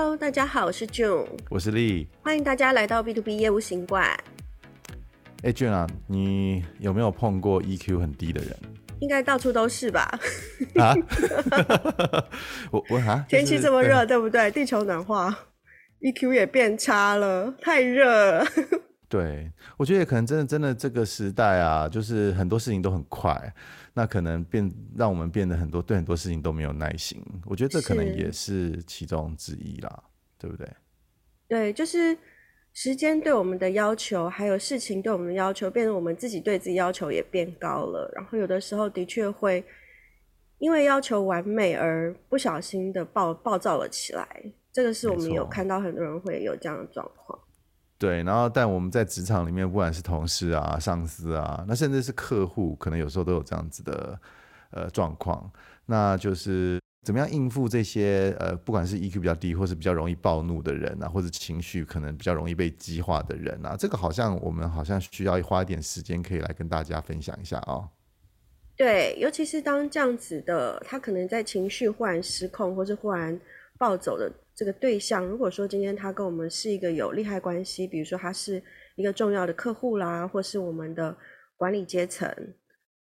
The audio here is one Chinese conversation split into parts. Hello， 大家好，我是 June， 我是 Lee， 欢迎大家来到 B2B 业务行馆。哎 June 啊，你有没有碰过 EQ 很低的人？应该到处都是吧？啊？我啊？天气这么热，对不对？地球暖化 ，EQ 也变差了，太热了。对，我觉得可能真的这个时代啊，就是很多事情都很快，那可能让我们变得对很多事情都没有耐心。我觉得这可能也是其中之一啦，对不对？对，就是时间对我们的要求，还有事情对我们的要求，变成我们自己对自己要求也变高了。然后有的时候的确会因为要求完美而不小心的暴躁了起来。这个是我们有看到很多人会有这样的状况。对，然后但我们在职场里面，不管是同事啊、上司啊，那甚至是客户，可能有时候都有这样子的状况。那就是怎么样应付这些不管是 EQ 比较低，或是比较容易暴怒的人啊，或者情绪可能比较容易被激化的人啊，这个我们好像需要花一点时间可以来跟大家分享一下哦。对，尤其是当这样子的，他可能在情绪忽然失控，或是忽然暴走的。这个对象如果说今天他跟我们是一个有利害关系，比如说他是一个重要的客户啦，或是我们的管理阶层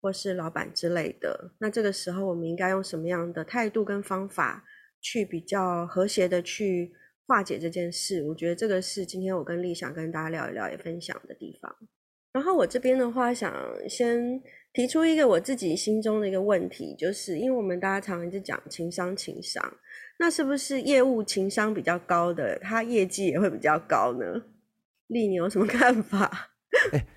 或是老板之类的，那这个时候我们应该用什么样的态度跟方法去比较和谐的去化解这件事，我觉得这个是今天我跟丽想跟大家聊一聊也分享的地方。然后我这边的话想先提出一个我自己心中的一个问题，就是因为我们大家常常一直讲情商，那是不是业务情商比较高的他业绩也会比较高呢？丽，你有什么看法？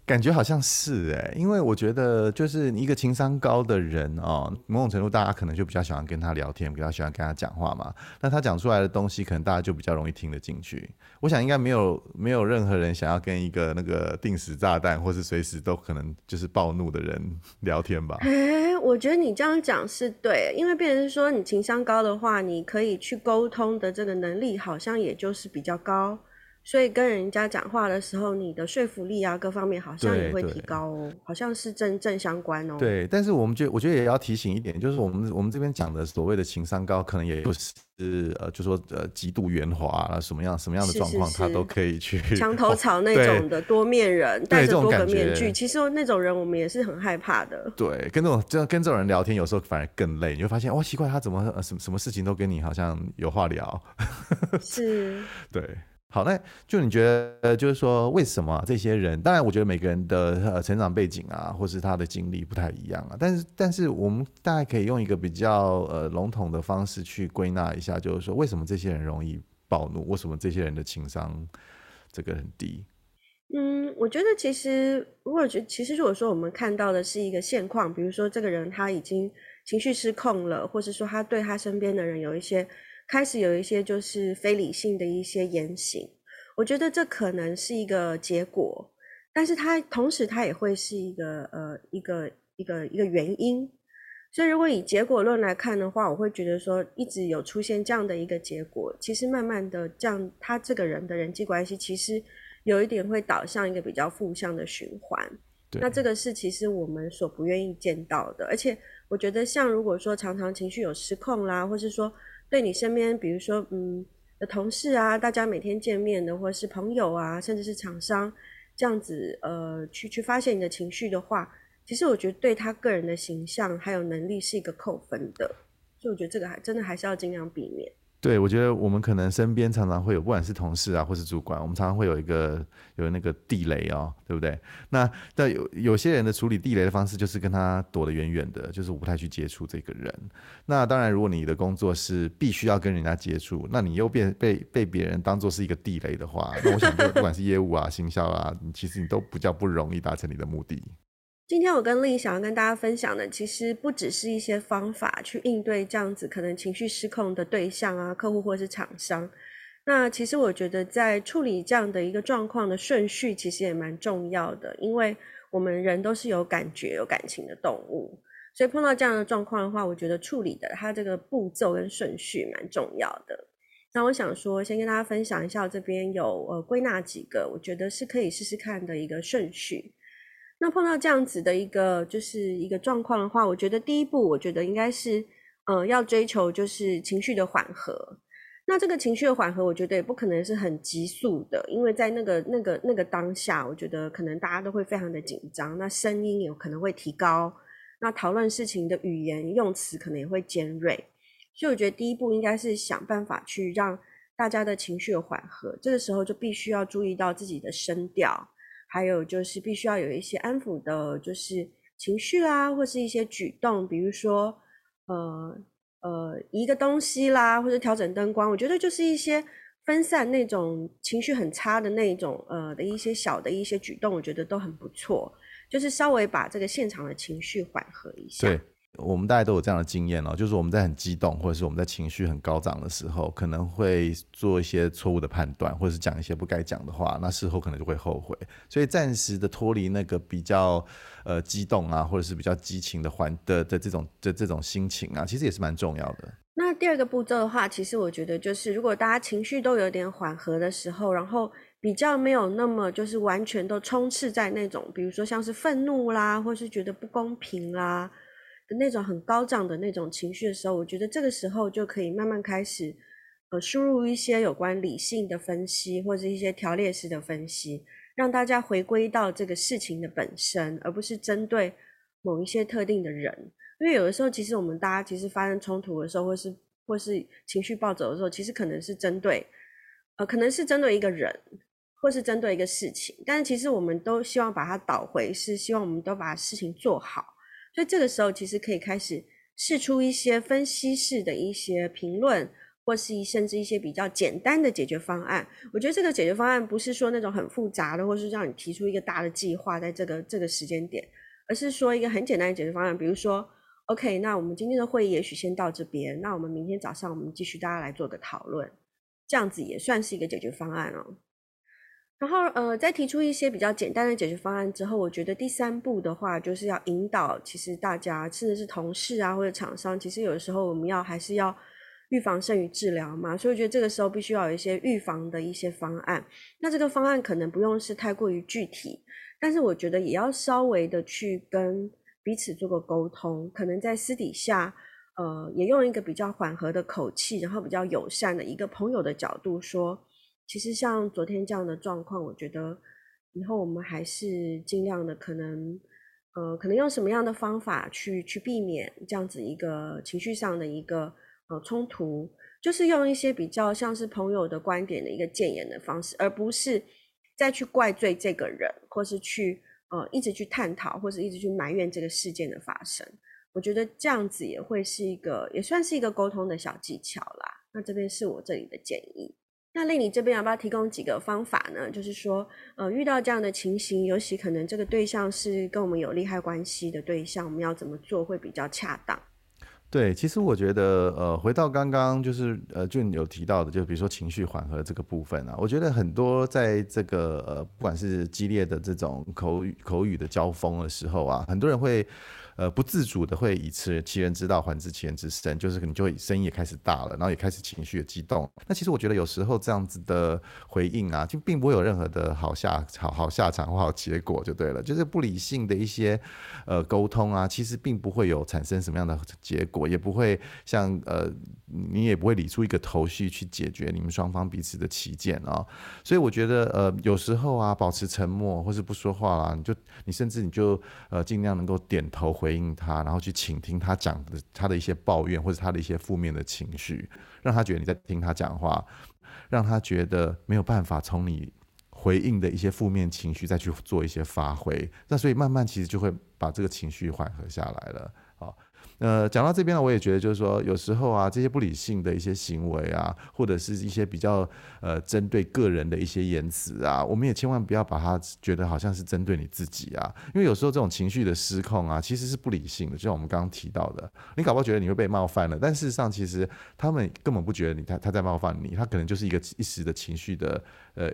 感觉好像是因为我觉得就是一个情商高的人某种程度大家可能就比较喜欢跟他聊天，比较喜欢跟他讲话嘛，那他讲出来的东西可能大家就比较容易听得进去。我想应该没有任何人想要跟一个那个定时炸弹或是随时都可能就是暴怒的人聊天吧。我觉得你这样讲是对，因为变成说你情商高的话，你可以去沟通的这个能力好像也就是比较高，所以跟人家讲话的时候，你的说服力啊各方面好像也会提高哦，好像是正相关哦。对，但是我觉得也要提醒一点，就是我们这边讲的所谓的情商高，可能也就是就说极度圆滑啦，什么样的状况他都可以去墙头草那种的多面人，戴着多个面具，其实那种人我们也是很害怕的。对，跟这种人聊天有时候反而更累，你就发现哇奇怪他怎么什么事情都跟你好像有话聊。是。对。好，那就你觉得就是说为什么这些人，当然我觉得每个人的成长背景啊或是他的经历不太一样啊，但是我们大概可以用一个比较笼统的方式去归纳一下，就是说为什么这些人容易暴怒，为什么这些人的情商这个很低。我觉得其实如果说我们看到的是一个现况，比如说这个人他已经情绪失控了，或是说他对他身边的人开始有一些就是非理性的一些言行，我觉得这可能是一个结果，但是它同时它也会是一个原因。所以如果以结果论来看的话，我会觉得说一直有出现这样的一个结果，其实慢慢的这样他这个人的人际关系其实有一点会导向一个比较负向的循环。那这个是其实我们所不愿意见到的，而且我觉得像如果说常常情绪有失控啦，或是说对你身边比如说的同事啊，大家每天见面的，或是朋友啊，甚至是厂商这样子去发泄你的情绪的话，其实我觉得对他个人的形象还有能力是一个扣分的，所以我觉得这个真的还是要尽量避免。对，我觉得我们可能身边常常会有，不管是同事啊或是主管，我们常常会有那个地雷哦，对不对？那有些人的处理地雷的方式就是跟他躲得远远的，就是我不太去接触这个人。那当然如果你的工作是必须要跟人家接触，那你又被别人当作是一个地雷的话，那我想不管是业务啊行销啊，其实你都比较不容易达成你的目的。今天我跟Lee想要跟大家分享的，其实不只是一些方法去应对这样子可能情绪失控的对象啊，客户或是厂商。那其实我觉得在处理这样的一个状况的顺序其实也蛮重要的，因为我们人都是有感觉有感情的动物，所以碰到这样的状况的话，我觉得处理的它这个步骤跟顺序蛮重要的。那我想说先跟大家分享一下，我这边有归纳几个我觉得是可以试试看的一个顺序。那碰到这样子的一个状况的话，我觉得第一步我觉得应该是要追求就是情绪的缓和。那这个情绪的缓和我觉得也不可能是很急速的，因为在那个当下，我觉得可能大家都会非常的紧张，那声音也可能会提高，那讨论事情的语言用词可能也会尖锐，所以我觉得第一步应该是想办法去让大家的情绪缓和，这个时候就必须要注意到自己的声调，还有就是必须要有一些安抚的就是情绪啦，或是一些举动，比如说移个东西啦，或者调整灯光，我觉得就是一些分散那种情绪很差的那种的一些小的一些举动，我觉得都很不错，就是稍微把这个现场的情绪缓和一下。对，我们大家都有这样的经验哦，就是我们在很激动或者是我们在情绪很高涨的时候，可能会做一些错误的判断，或者是讲一些不该讲的话，那事后可能就会后悔。所以暂时的脱离那个比较激动啊，或者是比较激情的这种心情啊，其实也是蛮重要的。那第二个步骤的话，其实我觉得就是如果大家情绪都有点缓和的时候，然后比较没有那么就是完全都充斥在那种比如说像是愤怒啦，或是觉得不公平啦那种很高涨的那种情绪的时候，我觉得这个时候就可以慢慢开始输入一些有关理性的分析，或者一些条列式的分析，让大家回归到这个事情的本身，而不是针对某一些特定的人。因为有的时候其实我们大家其实发生冲突的时候，或是情绪暴走的时候，其实可能是针对一个人，或是针对一个事情，但是其实我们都希望把它导回，是希望我们都把事情做好。所以这个时候其实可以开始释出一些分析式的一些评论，或是甚至一些比较简单的解决方案。我觉得这个解决方案不是说那种很复杂的，或是让你提出一个大的计划在这个时间点，而是说一个很简单的解决方案，比如说 OK， 那我们今天的会议也许先到这边，那我们明天早上我们继续大家来做个讨论，这样子也算是一个解决方案哦。然后在提出一些比较简单的解决方案之后，我觉得第三步的话就是要引导，其实大家甚至是同事啊或者厂商，其实有的时候我们还是要预防胜于治疗嘛，所以我觉得这个时候必须要有一些预防的一些方案。那这个方案可能不用是太过于具体，但是我觉得也要稍微的去跟彼此做个沟通，可能在私底下也用一个比较缓和的口气，然后比较友善的一个朋友的角度说，其实像昨天这样的状况，我觉得以后我们还是尽量的可能用什么样的方法去避免这样子一个情绪上的一个冲突，就是用一些比较像是朋友的观点的一个建言的方式，而不是再去怪罪这个人，或是去一直去探讨，或是一直去埋怨这个事件的发生。我觉得这样子也会是也算是一个沟通的小技巧啦。那这边是我这里的建议。那令你这边要不要提供几个方法呢？就是说遇到这样的情形，尤其可能这个对象是跟我们有利害关系的对象，我们要怎么做会比较恰当？对，其实我觉得回到刚刚就是俊有提到的，就比如说情绪缓和这个部分啊，我觉得很多在这个不管是激烈的这种口语的交锋的时候啊，很多人会不自主的会以其人之道还治其人之身，就是可能就会声音也开始大了，然后也开始情绪也激动。那其实我觉得有时候这样子的回应啊，就并不会有任何的好下场或好结果就对了，就是不理性的一些沟通啊，其实并不会有产生什么样的结果，也不会像你也不会理出一个头绪去解决你们双方彼此的歧见哦。所以我觉得有时候啊，保持沉默或是不说话啦，你甚至你就尽量能够点头回应他，然后去倾听他讲的他的一些抱怨或者他的一些负面的情绪，让他觉得你在听他讲话，让他觉得没有办法从你回应的一些负面情绪再去做一些发挥。那所以慢慢其实就会把这个情绪缓和下来了。好，讲到这边呢，我也觉得就是说，有时候啊，这些不理性的一些行为啊，或者是一些比较针对个人的一些言辞啊，我们也千万不要把它觉得好像是针对你自己啊，因为有时候这种情绪的失控啊，其实是不理性的，就像我们刚刚提到的，你搞不好觉得你会被冒犯了，但事实上其实他们根本不觉得他在冒犯你，他可能就是一时的情绪的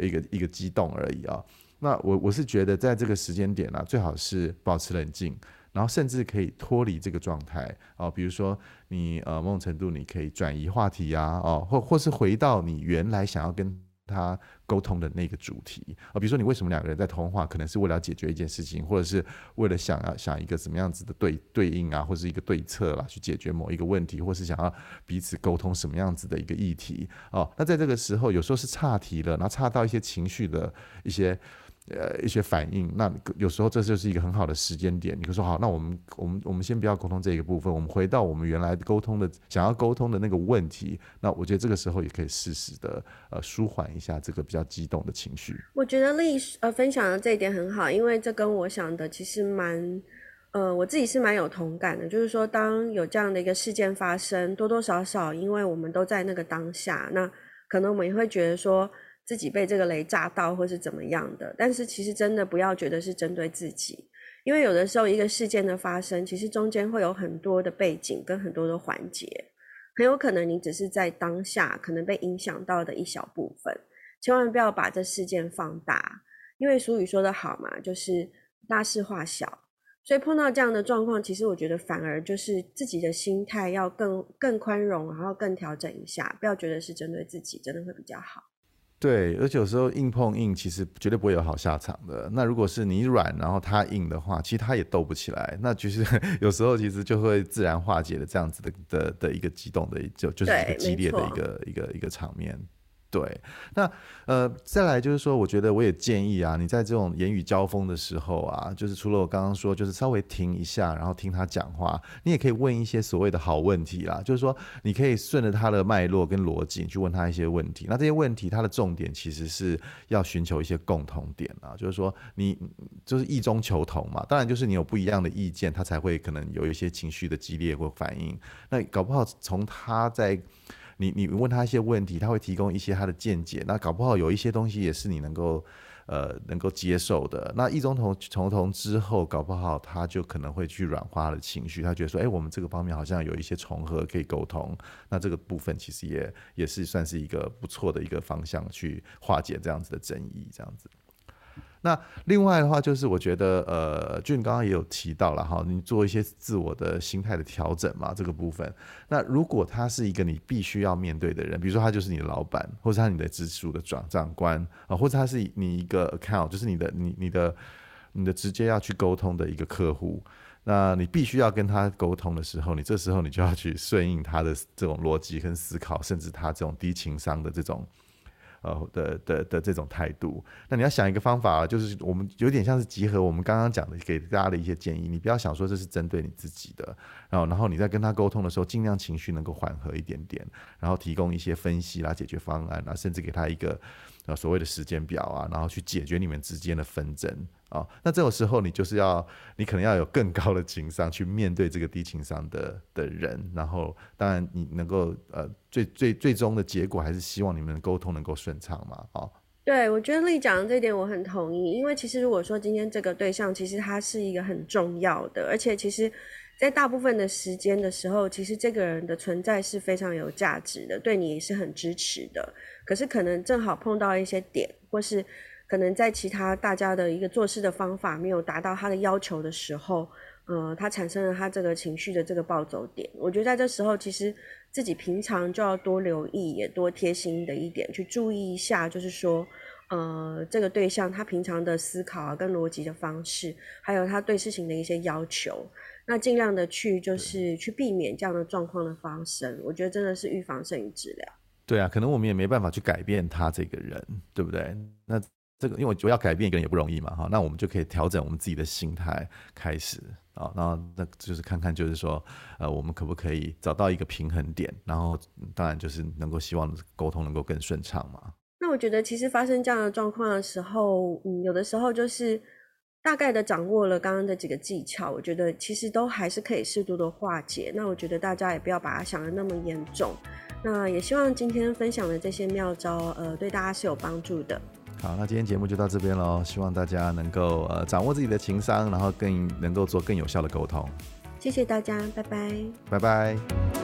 一个激动而已啊。那我是觉得在这个时间点啊，最好是保持冷静。然后甚至可以脱离这个状态哦，比如说你某种程度你可以转移话题啊，或是回到你原来想要跟他沟通的那个主题啊，比如说你为什么两个人在通话，可能是为了要解决一件事情，或者是为了想一个什么样子的对应啊，或是一个对策啦，去解决某一个问题，或是想要彼此沟通什么样子的一个议题啊。那在这个时候，有时候是岔题了，然后岔到一些情绪的一些反应，那有时候这就是一个很好的时间点，你就说好，那我们先不要沟通这个部分，我们回到我们原来想要沟通的那个问题，那我觉得这个时候也可以适时的舒缓一下这个比较激动的情绪。我觉得丽分享的这一点很好，因为这跟我想的其实我自己是蛮有同感的，就是说当有这样的一个事件发生，多多少少因为我们都在那个当下，那可能我们也会觉得说自己被这个雷炸到或是怎么样的，但是其实真的不要觉得是针对自己，因为有的时候一个事件的发生，其实中间会有很多的背景跟很多的环节，很有可能你只是在当下可能被影响到的一小部分，千万不要把这事件放大，因为俗语说的好嘛，就是大事化小，所以碰到这样的状况，其实我觉得反而就是自己的心态要更宽容，然后更调整一下，不要觉得是针对自己，真的会比较好。对，而且有时候硬碰硬其实绝对不会有好下场的，那如果是你软然后他硬的话，其实他也斗不起来，那就是有时候其实就会自然化解了这样子 的一个激动的就是一个激烈的一个场面。对，那再来就是说，我觉得我也建议啊，你在这种言语交锋的时候啊，就是除了我刚刚说，就是稍微停一下，然后听他讲话，你也可以问一些所谓的好问题啦，就是说你可以顺着他的脉络跟逻辑去问他一些问题，那这些问题他的重点其实是要寻求一些共同点啊，就是说你就是异中求同嘛，当然就是你有不一样的意见，他才会可能有一些情绪的激烈或反应，那搞不好从他在你问他一些问题，他会提供一些他的见解，那搞不好有一些东西也是你能够接受的，那一中求同之后，搞不好他就可能会去软化他的情绪，他觉得说我们这个方面好像有一些重合可以沟通，那这个部分其实也是算是一个不错的一个方向去化解这样子的争议这样子。那另外的话就是我觉得俊刚刚也有提到了哈，你做一些自我的心态的调整嘛，这个部分，那如果他是一个你必须要面对的人，比如说他就是你的老板，或者他你的直属的长官，或者他是你一个 account， 就是你的直接要去沟通的一个客户，那你必须要跟他沟通的时候，你这时候你就要去顺应他的这种逻辑跟思考，甚至他这种低情商的这种的这种态度，那你要想一个方法，就是我们有点像是集合我们刚刚讲的给大家的一些建议，你不要想说这是针对你自己的，然后你在跟他沟通的时候尽量情绪能够缓和一点点，然后提供一些分析啦、解决方案啦，甚至给他一个所谓的时间表啊，然后去解决你们之间的纷争啊。那这种时候你可能要有更高的情商去面对这个低情商的人，然后当然你能够最终的结果还是希望你们沟通能够顺畅嘛。啊，对，我觉得丽讲的这点我很同意，因为其实如果说今天这个对象其实他是一个很重要的，而且其实在大部分的时间的时候，其实这个人的存在是非常有价值的，对你也是很支持的，可是可能正好碰到一些点，或是可能在其他大家的一个做事的方法没有达到他的要求的时候，他产生了他这个情绪的这个暴走点，我觉得在这时候其实自己平常就要多留意，也多贴心的一点去注意一下，就是说这个对象他平常的思考啊跟逻辑的方式，还有他对事情的一些要求，那尽量的去避免这样的状况的发生，我觉得真的是预防胜于治疗。对啊，可能我们也没办法去改变他这个人，对不对？那这个因为我要改变一个人也不容易嘛，那我们就可以调整我们自己的心态开始啊，那就是看看就是说我们可不可以找到一个平衡点，然后当然就是能够希望沟通能够更顺畅嘛。那我觉得其实发生这样的状况的时候，有的时候就是大概的掌握了刚刚的几个技巧，我觉得其实都还是可以适度的化解，那我觉得大家也不要把它想得那么严重，那也希望今天分享的这些妙招对大家是有帮助的。好，那今天节目就到这边咯，希望大家能够掌握自己的情商，然后更能够做更有效的沟通。谢谢大家，拜拜。拜拜。